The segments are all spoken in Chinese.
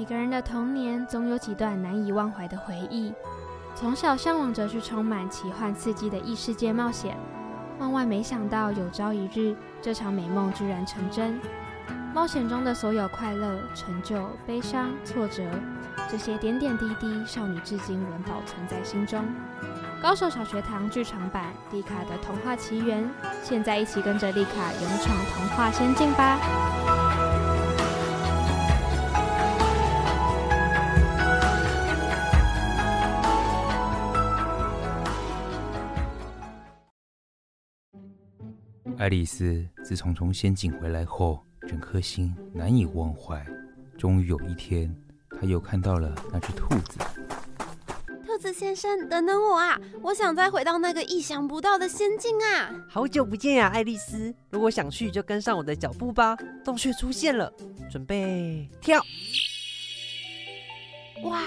每个人的童年总有几段难以忘怀的回忆，从小向往着去充满奇幻刺激的异世界冒险，万万没想到有朝一日，这场美梦居然成真。冒险中的所有快乐、成就、悲伤、挫折，这些点点滴滴，少女至今仍保存在心中。高手小学堂剧场版《丽卡的童话奇缘》，现在一起跟着丽卡勇闯童话仙境吧！爱丽丝自从从仙境回来后，整颗心难以忘怀。终于有一天，她又看到了那只兔子。兔子先生，等等我啊！我想再回到那个意想不到的仙境啊！好久不见啊，爱丽丝！如果想去，就跟上我的脚步吧。洞穴出现了，准备跳！哇，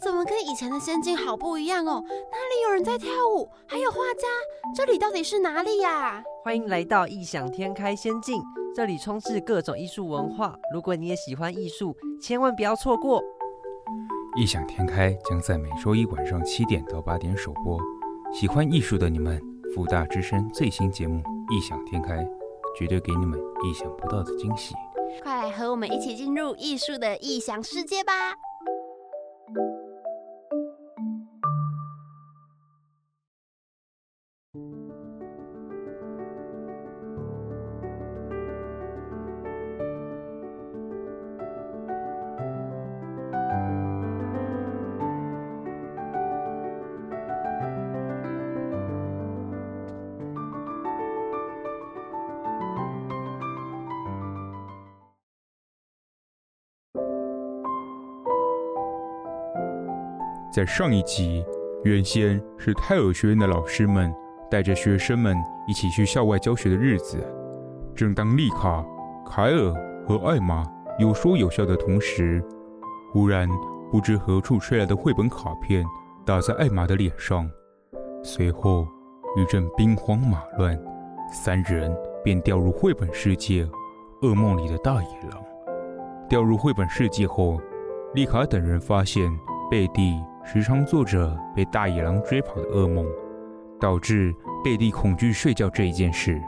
怎么跟以前的仙境好不一样哦？哪里有人在跳舞？还有画家？这里到底是哪里呀？欢迎来到异想天开仙境，这里充斥各种艺术文化。如果你也喜欢艺术，千万不要错过。异想天开将在每周一晚上7点到8点首播。喜欢艺术的你们，复大之声最新节目《异想天开》，绝对给你们意想不到的惊喜。快来和我们一起进入艺术的异想世界吧！在上一集，原先是泰尔学院的老师们带着学生们一起去校外教学的日子。正当丽卡、凯尔和艾玛有说有笑的同时，忽然不知何处吹来的绘本卡片打在艾玛的脸上，随后一阵兵荒马乱，三人便掉入绘本世界噩梦里的大野狼。掉入绘本世界后，丽卡等人发现贝蒂时常做着被大野狼追跑的噩梦，导致贝蒂恐惧睡觉这一件事。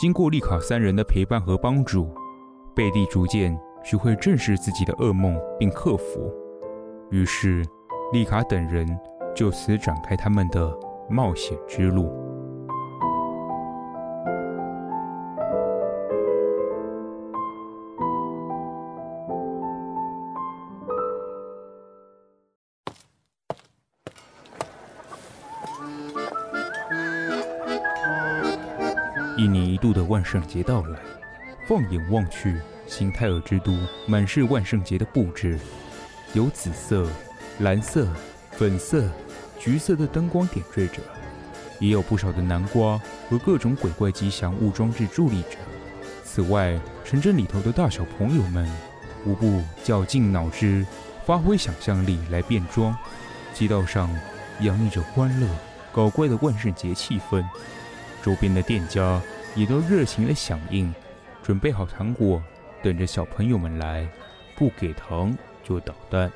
经过丽卡三人的陪伴和帮助，贝蒂逐渐学会正视自己的噩梦并克服。于是，丽卡等人就此展开他们的冒险之路。一年一度的万圣节到来，放眼望去，新泰尔之都满是万圣节的布置，有紫色、蓝色、粉色、橘色的灯光点缀着，也有不少的南瓜和各种鬼怪吉祥物装置伫立着。此外，城镇里头的大小朋友们无不绞尽脑汁，发挥想象力来变装。街道上洋溢着欢乐、搞怪的万圣节气氛。周边的店家也都热情的响应，准备好糖果，等着小朋友们来，不给糖就捣蛋。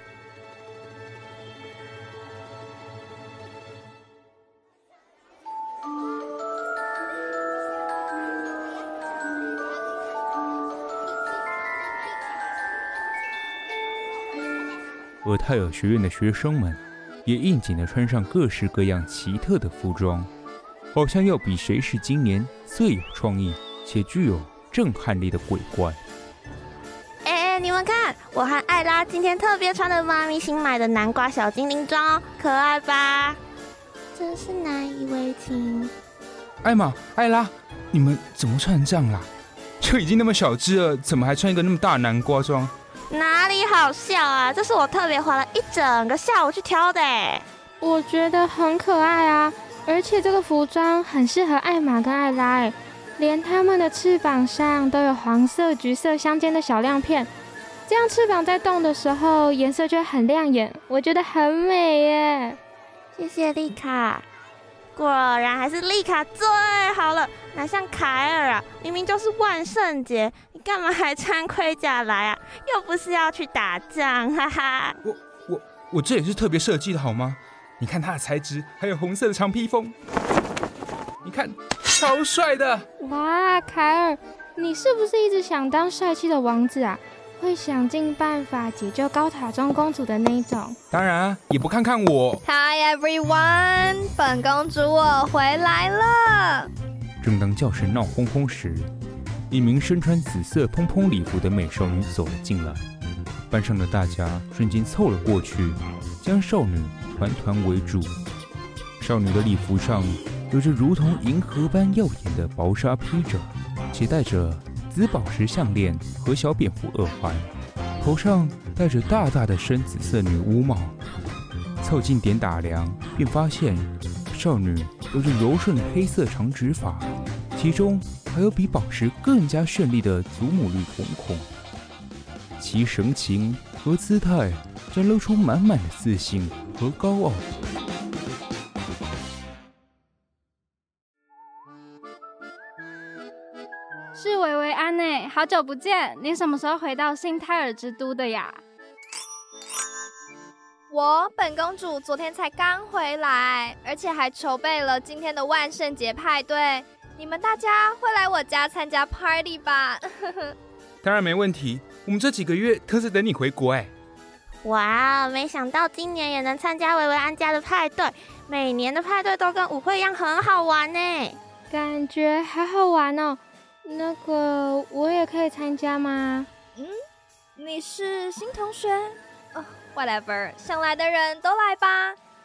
而泰尔学院的学生们也应景的穿上各式各样奇特的服装，好像要比谁是今年最有创意且具有震撼力的鬼怪。哎，你们看，我和艾拉今天特别穿了妈咪新买的南瓜小精灵装哦，可爱吧？真是难以为情。艾玛、艾拉，你们怎么穿成这样啦？就已经那么小只了，怎么还穿一个那么大的南瓜装？哪里好笑啊！这是我特别花了一整个下午去挑的。我觉得很可爱啊。而且这个服装很适合艾玛跟艾拉，连他们的翅膀上都有黄色、橘色相间的小亮片，这样翅膀在动的时候颜色就很亮眼，我觉得很美耶。谢谢丽卡。果然还是丽卡最好了。哪像凯尔啊，明明就是万圣节，你干嘛还穿盔甲来啊？又不是要去打仗，哈哈。我这也是特别设计的好吗？你看它的材质，还有红色的长披风，你看超帅的。哇，凯尔，你是不是一直想当帅气的王子啊？会想尽办法解救高塔中公主的那一种，当然啊，也不看看我。Hi everyone， 本公主我回来了。正当叫声闹哄哄时，一名身穿紫色蓬蓬礼服的美少女走了进来，班上的大家瞬间凑了过去，将少女团团围住。少女的礼服上有着如同银河般耀眼的薄纱披着，且戴着紫宝石项链和小蝙蝠耳环，头上戴着大大的深紫色女巫帽。凑近点打量，便发现少女有着柔顺的黑色长直发，其中还有比宝石更加绚丽的祖母绿瞳孔，其神情和姿态展露出满满的自信和高傲。是薇薇安耶，好久不见，你什么时候回到新泰尔之都的呀？我本公主昨天才刚回来，而且还筹备了今天的万圣节派对，你们大家会来我家参加 party 吧？当然没问题，我们这几个月特地等你回国哎。哇，没想到今年也能参加薇薇安家的派对，每年的派对都跟舞会一样很好玩耶。感觉好好玩哦，那个我也可以参加吗？嗯，你是新同学？Whatever， 想来的人都来吧。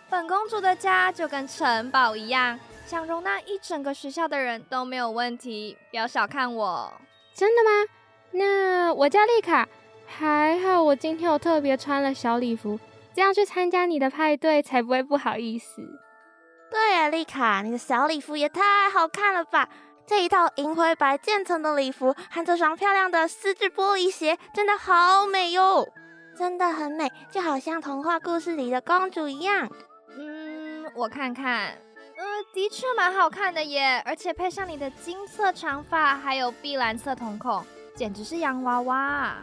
本公主的家就跟城堡一样，想容纳一整个学校的人都没有问题，不要小看我。真的吗？那我叫丽卡，还好我今天有特别穿了小礼服，这样去参加你的派对才不会不好意思。对啊，丽卡，你的小礼服也太好看了吧！这一套银灰白渐层的礼服和这双漂亮的丝质玻璃鞋真的好美哟，真的很美，就好像童话故事里的公主一样。我看看，的确蛮好看的耶，而且配上你的金色长发还有碧蓝色瞳孔，简直是洋娃娃。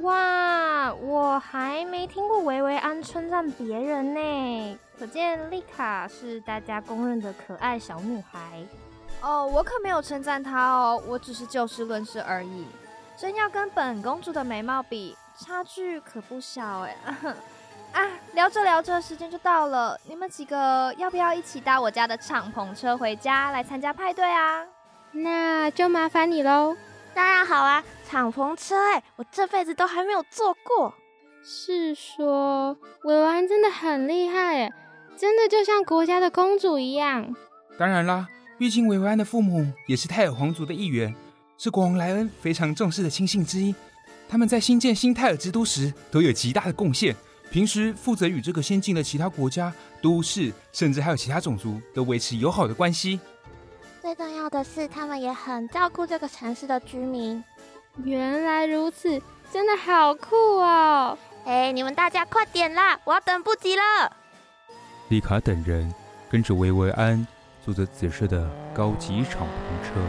哇，我还没听过薇薇安称赞别人呢，可见丽卡是大家公认的可爱小女孩。我可没有称赞她哦，我只是就事论事而已。真要跟本公主的美貌比，差距可不小哎。啊，聊着聊着时间就到了，你们几个要不要一起搭我家的敞篷车回家来参加派对啊？那就麻烦你喽。当然好啊，敞篷车哎，我这辈子都还没有坐过。是说薇薇安真的很厉害哎，真的就像国家的公主一样。当然啦。毕竟薇薇安的父母也是泰尔皇族的一员，是国王莱恩非常重视的亲信之一。他们在兴建新泰尔之都时都有极大的贡献，平时负责与这个先进的其他国家、都市，甚至还有其他种族都维持友好的关系。最重要的是，他们也很照顾这个城市的居民。原来如此，真的好酷哦！哎，你们大家快点啦，我要等不及了。丽卡等人跟着薇薇安坐着紫色的高级敞篷车，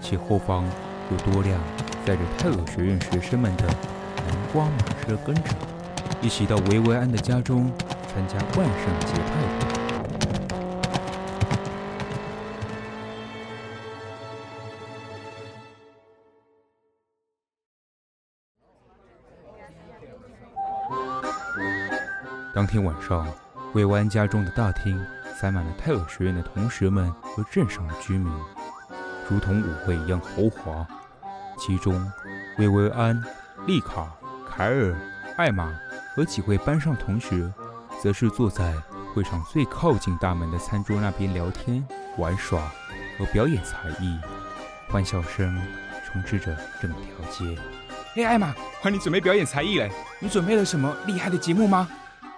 其后方有多辆载着泰尔学院学生们的南瓜马车跟着，一起到薇薇安的家中参加万圣节派对。当天晚上，薇薇安家中的大厅塞满了泰尔学院的同学们和镇上的居民，如同舞会一样豪华。其中，薇薇安、丽卡、凯尔、艾玛和几位班上同学，则是坐在会场最靠近大门的餐桌那边聊天、玩耍和表演才艺，欢笑声充斥着整条街。嘿，艾玛，欢迎你准备表演才艺嘞！你准备了什么厉害的节目吗？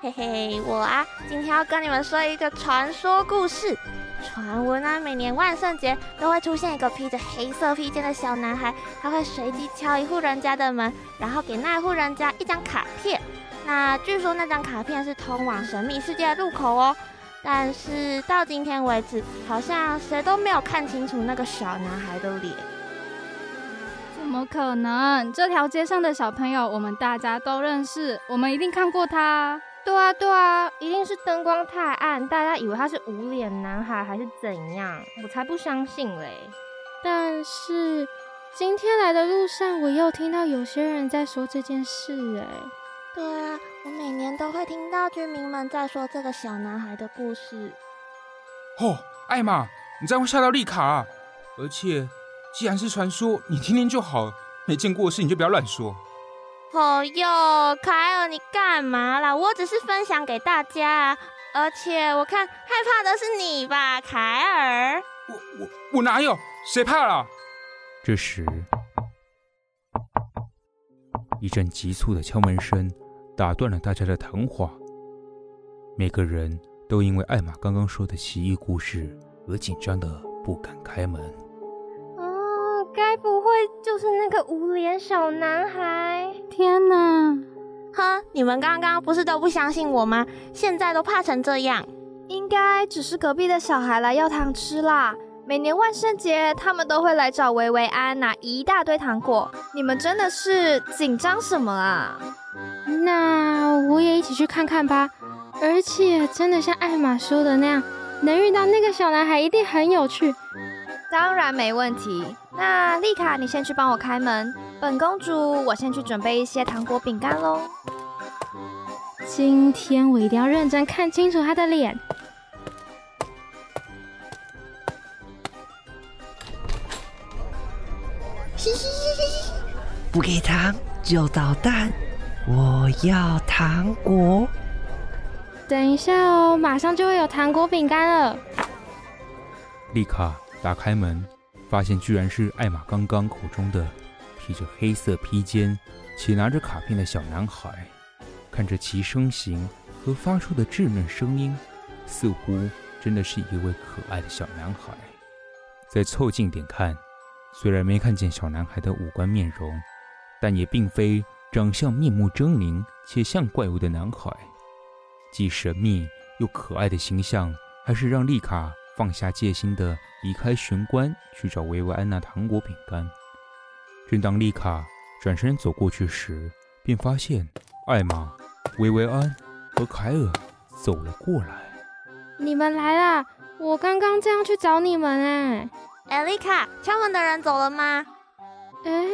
嘿嘿，我啊，今天要跟你们说一个传说故事。传闻啊，每年万圣节都会出现一个披着黑色披肩的小男孩，他会随机敲一户人家的门，然后给那户人家一张卡片。那据说那张卡片是通往神秘世界的入口哦。但是到今天为止，好像谁都没有看清楚那个小男孩的脸。怎么可能？这条街上的小朋友，我们大家都认识，我们一定看过他。对啊对啊，一定是灯光太暗，大家以为他是无脸男孩还是怎样，我才不相信嘞。但是今天来的路上，我又听到有些人在说这件事哎。对啊，我每年都会听到居民们在说这个小男孩的故事。哦，艾玛，你这样会吓到丽卡啊！而且，既然是传说，你听听就好，没见过的事你就不要乱说。哦哟，凯尔，你干嘛啦？我只是分享给大家啊！而且我看害怕的是你吧，凯尔。我哪有？谁怕啦？这时，一阵急促的敲门声打断了大家的谈话。每个人都因为艾玛刚刚说的奇异故事而紧张的不敢开门。哦，该不会就是那个无脸小男孩？天哪！哼，你们刚刚不是都不相信我吗？现在都怕成这样。应该只是隔壁的小孩来要糖吃啦。每年万圣节他们都会来找维维安拿一大堆糖果。你们真的是紧张什么啊？那我也一起去看看吧。而且真的像艾玛说的那样，能遇到那个小男孩一定很有趣。当然没问题。那丽卡，你先去帮我开门，本公主我先去准备一些糖果饼干咯。今天我一定要认真看清楚他的脸。不给糖就捣蛋，我要糖果。等一下哦，马上就会有糖果饼干了。丽卡打开门，发现居然是艾玛刚刚口中的披着黑色披肩且拿着卡片的小男孩。看着其身形和发出的稚嫩声音，似乎真的是一位可爱的小男孩。再凑近点看，虽然没看见小男孩的五官面容，但也并非长相面目狰狞且像怪物的男孩。既神秘又可爱的形象，还是让丽卡放下戒心地离开玄关去找维维安娜糖果饼干。正当丽卡转身走过去时，便发现艾玛、维维安和凯尔走了过来。你们来啦！我刚刚这样去找你们哎。艾丽卡，敲门的人走了吗？哎，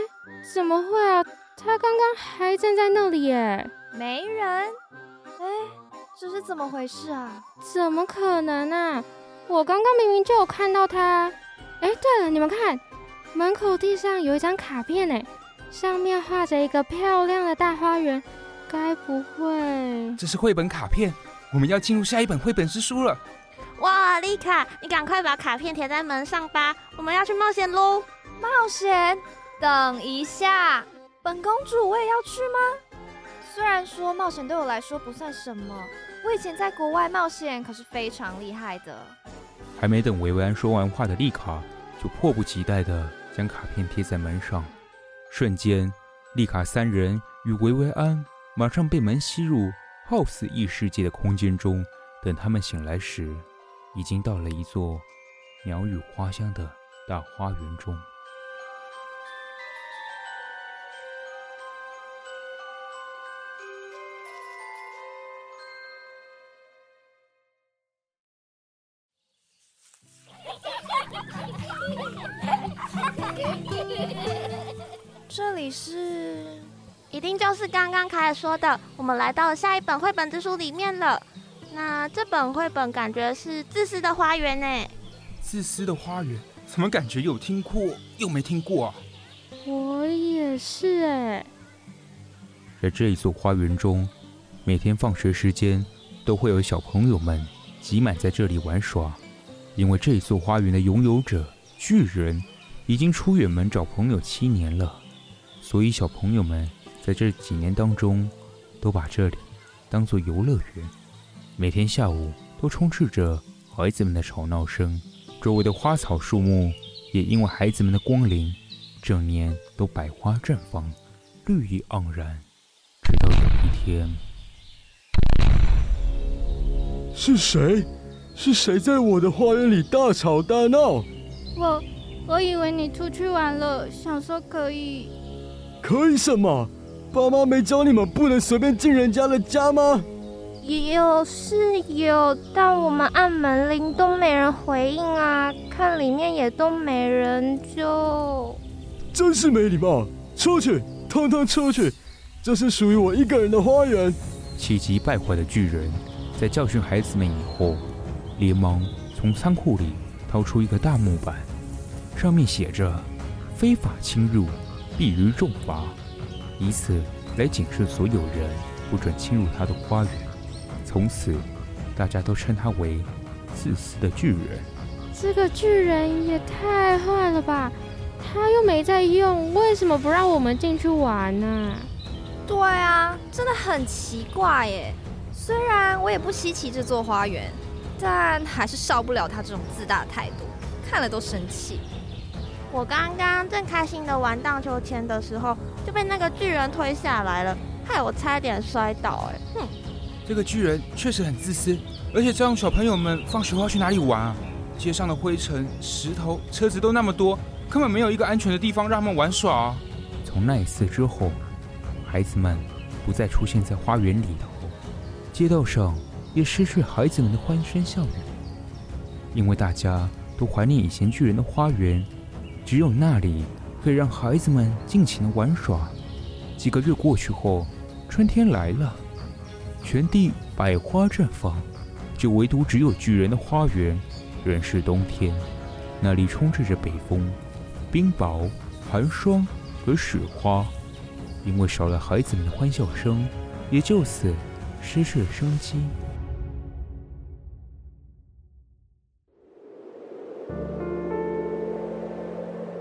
怎么会啊？他刚刚还站在那里耶。没人？哎，这是怎么回事啊？怎么可能啊？我刚刚明明就有看到他。哎，对了，你们看，门口地上有一张卡片哎，上面画着一个漂亮的大花园。该不会……这是绘本卡片，我们要进入下一本绘本之书了。哇，丽卡，你赶快把卡片贴在门上吧，我们要去冒险喽！冒险？等一下，本公主我也要去吗？虽然说冒险对我来说不算什么，我以前在国外冒险可是非常厉害的。还没等维维安说完话的丽卡，就迫不及待地将卡片贴在门上。瞬间，丽卡三人与维维安马上被门吸入浩似异世界的空间中。等他们醒来时，已经到了一座鸟语花香的大花园中。这里是……一定就是刚刚凯尔说的，我们来到了下一本绘本之书里面了。那这本绘本感觉是自私的花园呢？自私的花园怎么感觉有听过又没听过啊？我也是哎。在这一座花园中，每天放学时间都会有小朋友们挤满在这里玩耍，因为这一座花园的拥有者巨人已经出远门找朋友7年了，所以小朋友们在这几年当中都把这里当作游乐园。每天下午都充斥着孩子们的吵闹声，周围的花草树木也因为孩子们的光临，整年都百花绽放，绿意盎然。直到有一天，是谁？是谁在我的花园里大吵大闹？我以为你出去玩了，想说可以。可以什么？爸妈没教你们不能随便进人家的家吗？有是有，但我们按门铃都没人回应啊，看里面也都没人，就……真是没礼貌！出去，通通出去！这是属于我一个人的花园。气急败坏的巨人在教训孩子们以后，连忙从仓库里掏出一个大木板，上面写着“非法侵入，必于重罚”，以此来警示所有人不准侵入他的花园。从此，大家都称他为自私的巨人。这个巨人也太坏了吧！他又没在用，为什么不让我们进去玩呢？对啊，真的很奇怪耶。虽然我也不稀奇这座花园，但还是少不了他这种自大的态度，看了都生气。我刚刚正开心的玩荡秋千的时候，就被那个巨人推下来了，害我差点摔倒耶。哼！这个巨人确实很自私，而且这让小朋友们放学后去哪里玩啊？街上的灰尘、石头、车子都那么多，根本没有一个安全的地方让他们玩耍啊。从那一次之后，孩子们不再出现在花园里头，街道上也失去孩子们的欢声笑语，因为大家都怀念以前巨人的花园，只有那里可以让孩子们尽情的玩耍。几个月过去后，春天来了。全地百花绽放，就唯独只有巨人的花园仍是冬天。那里充斥着北风、冰雹、寒霜和雪花，因为少了孩子们的欢笑声，也就此失去了生机。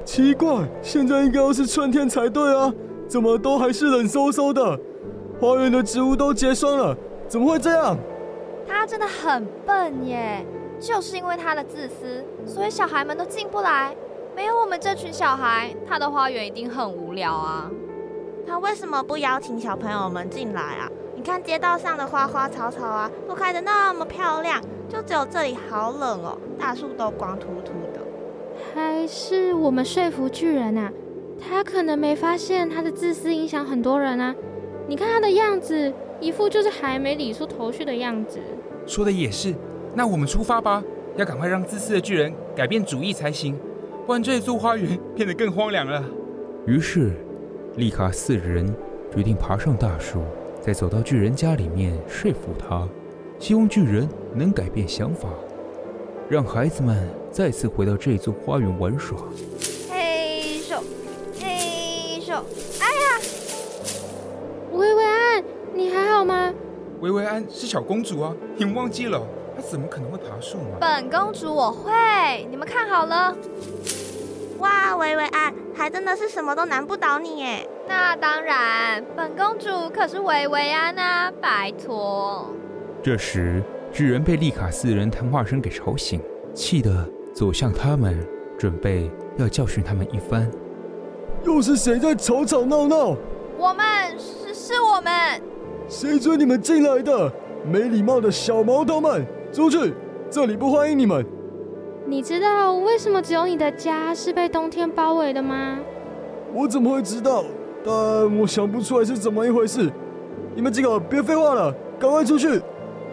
奇怪，现在应该要是春天才对啊，怎么都还是冷飕飕的？花园的植物都结霜了，怎么会这样？他真的很笨耶，就是因为他的自私，所以小孩们都进不来。没有我们这群小孩，他的花园一定很无聊啊。他为什么不邀请小朋友们进来啊？你看街道上的花花草草啊，都开得那么漂亮，就只有这里好冷哦，大树都光秃秃的。还是我们说服巨人啊，他可能没发现他的自私影响很多人啊。你看他的样子，一副就是还没理出头绪的样子。说的也是，那我们出发吧，要赶快让自私的巨人改变主意才行，不然这座花园变得更荒凉了。于是，丽卡四人决定爬上大树，再走到巨人家里面说服他，希望巨人能改变想法，让孩子们再次回到这座花园玩耍。嘿咻，嘿咻，哎呀！薇薇安，你还好吗？薇薇安是小公主啊，你们忘记了？她怎么可能会爬树嘛？本公主我会，你们看好了。哇，薇薇安还真的是什么都难不倒你耶。那当然，本公主可是薇薇安啊，拜托。这时，巨人被丽卡四人谈话声给吵醒，气得走向他们，准备要教训他们一番。又是谁在吵吵闹闹？我们是我们，谁准你们进来的？没礼貌的小毛头们，出去！这里不欢迎你们。你知道为什么只有你的家是被冬天包围的吗？我怎么会知道？但我想不出来是怎么一回事。你们几个别废话了，赶快出去！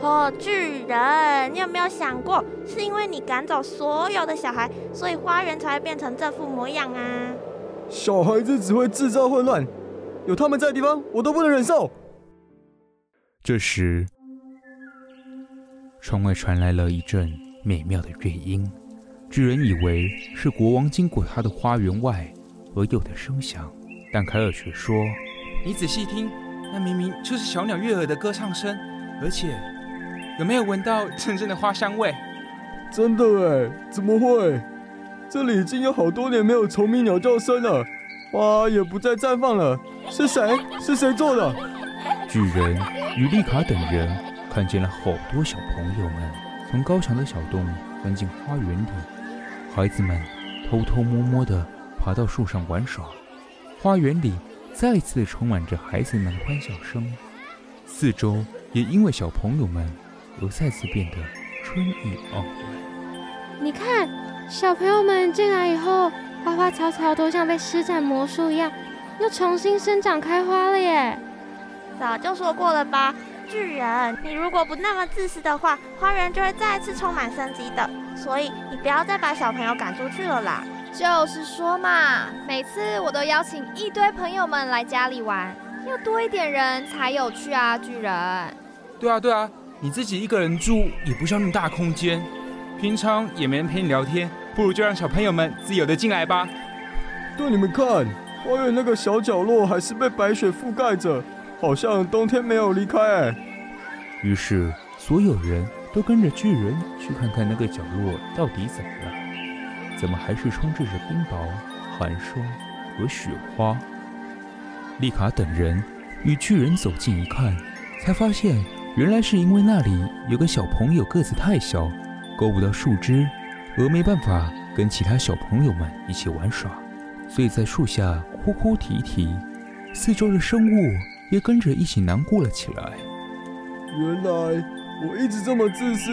哦，巨人，你有没有想过，是因为你赶走所有的小孩，所以花园才会变成这副模样啊？小孩子只会制造混乱。有他们在的地方，我都不能忍受。这时，窗外传来了一阵美妙的乐音，巨人以为是国王经过他的花园外而有的声响，但凯尔却说：“你仔细听，那明明就是小鸟悦耳的歌唱声，而且有没有闻到阵阵的花香味？”真的哎，怎么会？这里已经有好多年没有虫鸣鸟叫声了。花也不再绽放了，是谁？是谁做的？巨人与丽卡等人看见了好多小朋友们从高墙的小洞钻进花园里，孩子们偷偷摸摸地爬到树上玩耍，花园里再次充满着孩子们的欢笑声，四周也因为小朋友们而再次变得春雨懊悔。你看，小朋友们进来以后，花花草草都像被施展魔术一样，又重新生长开花了耶！早就说过了吧，巨人，你如果不那么自私的话，花园就会再次充满生机的。所以你不要再把小朋友赶出去了啦。就是说嘛，每次我都邀请一堆朋友们来家里玩，要多一点人才有趣啊，巨人。对啊，你自己一个人住也不需要那么大空间，平常也没人陪你聊天，不如就让小朋友们自由的进来吧。对，你们看，花园那个小角落还是被白雪覆盖着，好像冬天没有离开哎。于是所有人都跟着巨人去看看那个角落到底怎么了，怎么还是充斥着冰雹、寒霜和雪花。丽卡等人与巨人走近一看，才发现原来是因为那里有个小朋友个子太小，够不到树枝，而没办法跟其他小朋友们一起玩耍，所以在树下哭哭啼啼，四周的生物也跟着一起难过了起来。原来我一直这么自私，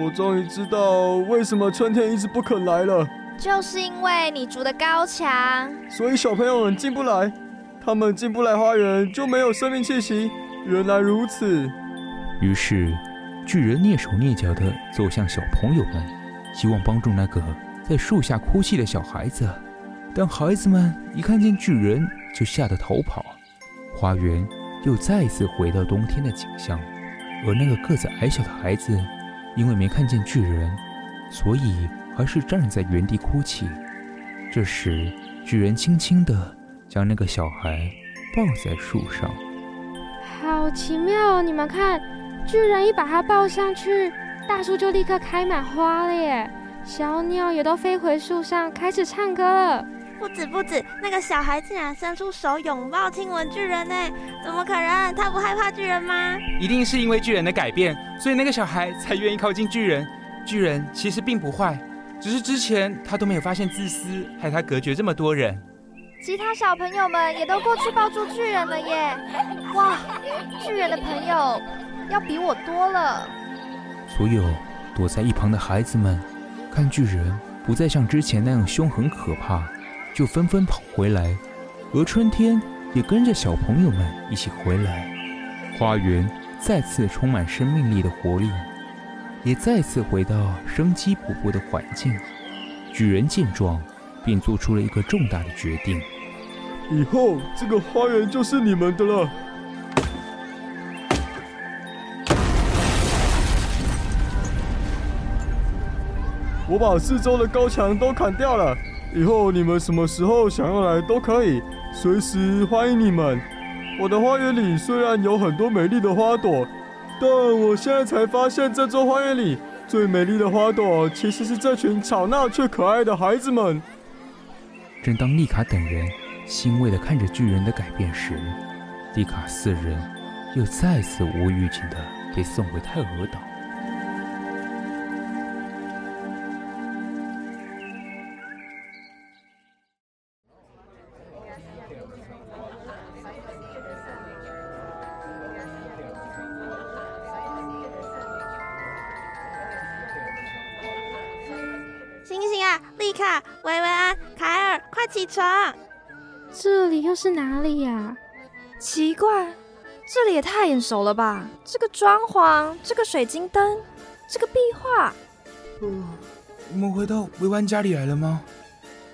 我终于知道为什么春天一直不肯来了。就是因为你筑的高墙，所以小朋友们进不来，他们进不来花园就没有生命气息。原来如此。于是，巨人蹑手蹑脚地走向小朋友们，希望帮助那个在树下哭泣的小孩子。但孩子们一看见巨人就吓得逃跑，花园又再次回到冬天的景象。而那个个子矮小的孩子，因为没看见巨人，所以还是站在原地哭泣。这时，巨人轻轻地将那个小孩抱在树上。好奇妙哦，你们看，巨人一把他抱上去，大树就立刻开满花了耶！小鸟也都飞回树上，开始唱歌了。不止，那个小孩竟然伸出手拥抱亲吻巨人呢！怎么可能？他不害怕巨人吗？一定是因为巨人的改变，所以那个小孩才愿意靠近巨人。巨人其实并不坏，只是之前他都没有发现自私，害他隔绝这么多人。其他小朋友们也都过去抱住巨人了耶！哇，巨人的朋友要比我多了。所有躲在一旁的孩子们，看巨人不再像之前那样凶狠可怕，就纷纷跑回来，而春天也跟着小朋友们一起回来，花园再次充满生命力的活力，也再次回到生机勃勃的环境。巨人见状，便做出了一个重大的决定：以后这个花园就是你们的了。我把四周的高墙都砍掉了。以后你们什么时候想要来都可以，随时欢迎你们。我的花园里虽然有很多美丽的花朵，但我现在才发现这座花园里最美丽的花朵其实是这群吵闹却可爱的孩子们。正当丽卡等人欣慰地看着巨人的改变时，丽卡四人又再次无预警地被送回泰俄岛。起床，这里又是哪里呀？奇怪，这里也太眼熟了吧！这个装潢，这个水晶灯，这个壁画。我们回到维湾家里来了吗？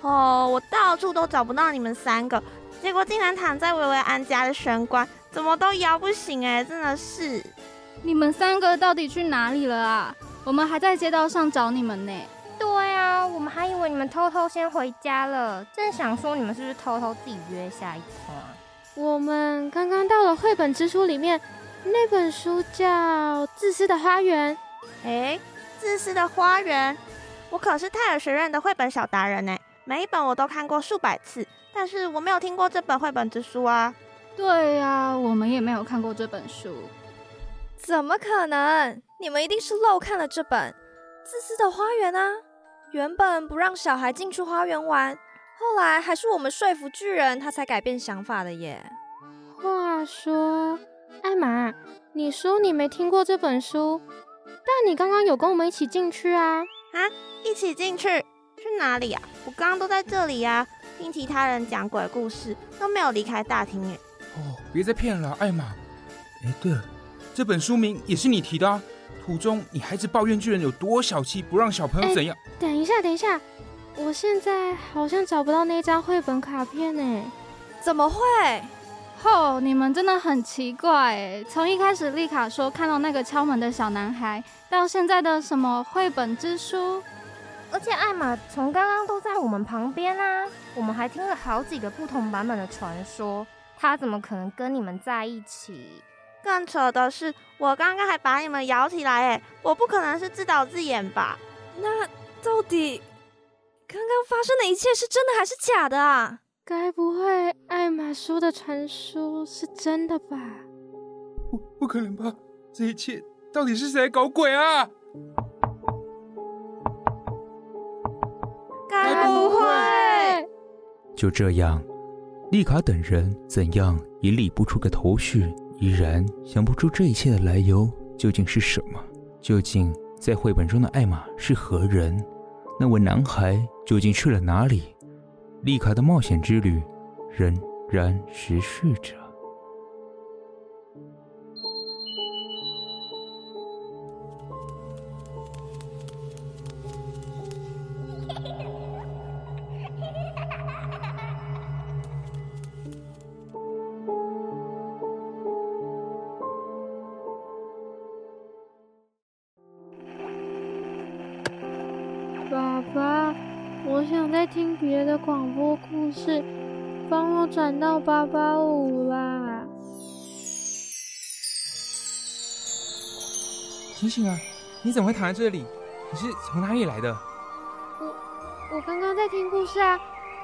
我到处都找不到你们三个，结果竟然躺在维维安家的玄关，怎么都摇不醒哎！真的是，你们三个到底去哪里了啊？我们还在街道上找你们呢。我们还以为你们偷偷先回家了，正想说你们是不是偷偷自己约下一次啊？我们刚刚到了绘本之书里面，那本书叫《自私的花园》。诶，自私的花园，我可是泰尔学院的绘本小达人耶，每一本我都看过数百次，但是我没有听过这本绘本之书啊。对啊，我们也没有看过这本书。怎么可能？你们一定是漏看了这本《自私的花园》啊。原本不让小孩进去花园玩，后来还是我们说服巨人，他才改变想法的耶。话说，艾玛，你说你没听过这本书，但你刚刚有跟我们一起进去啊。啊，一起进去？去哪里啊？我刚刚都在这里啊，听其他人讲鬼故事，都没有离开大厅耶。哦，别再骗了，艾玛。哎，对了，这本书名也是你提的啊。途中你还一直抱怨巨人有多小气，不让小朋友怎样。等一下，我现在好像找不到那张绘本卡片呢。怎么会？哦，你们真的很奇怪耶。从一开始丽卡说看到那个敲门的小男孩，到现在的什么绘本之书，而且艾玛从刚刚都在我们旁边啊，我们还听了好几个不同版本的传说，他怎么可能跟你们在一起？更扯的是，我刚刚还把你们摇起来耶，我不可能是自导自演吧？那到底刚刚发生的一切是真的还是假的啊？该不会艾玛说的传说是真的吧？不可能吧？这一切到底是谁在搞鬼啊？该不会……就这样，丽卡等人怎样也理不出个头绪，依然想不出这一切的来由究竟是什么。究竟在绘本中的艾玛是何人？那位男孩究竟去了哪里？丽卡的冒险之旅仍然持续着。听别的广播故事，帮我转到885啦！醒醒啊！你怎么会躺在这里？你是从哪里来的？我刚刚在听故事啊！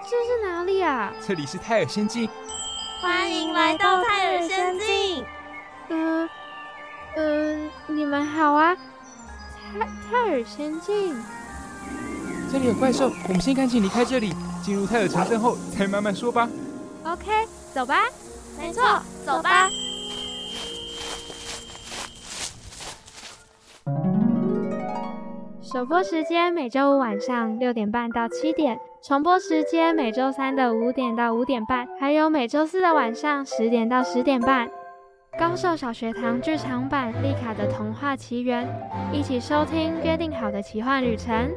这是哪里啊？这里是泰尔仙境。欢迎来到泰尔仙境。你们好啊！泰尔仙境。这里有怪兽，我们先赶紧离开这里，进入泰尔城镇后再慢慢说吧。OK， 走吧。没错，走吧。首播时间每周五晚上6点半到7点，重播时间每周三的5点到5点半，还有每周四的晚上10点到10点半。高手小学堂剧场版《丽卡的童话奇缘》，一起收听约定好的奇幻旅程。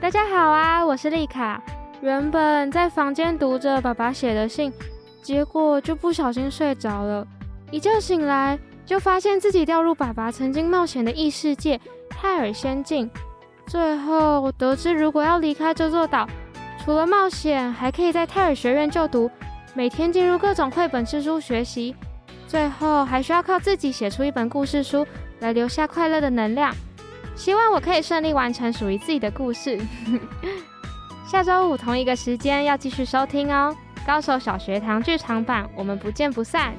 大家好啊，我是丽卡。原本在房间读着爸爸写的信，结果就不小心睡着了。一觉醒来，就发现自己掉入爸爸曾经冒险的异世界泰尔仙境。最后得知，如果要离开这座岛，除了冒险，还可以在泰尔学院就读，每天进入各种绘本之书学习，最后还需要靠自己写出一本故事书来留下快乐的能量。希望我可以顺利完成属于自己的故事。下周五同一个时间要继续收听哦，高手小学堂剧场版，我们不见不散。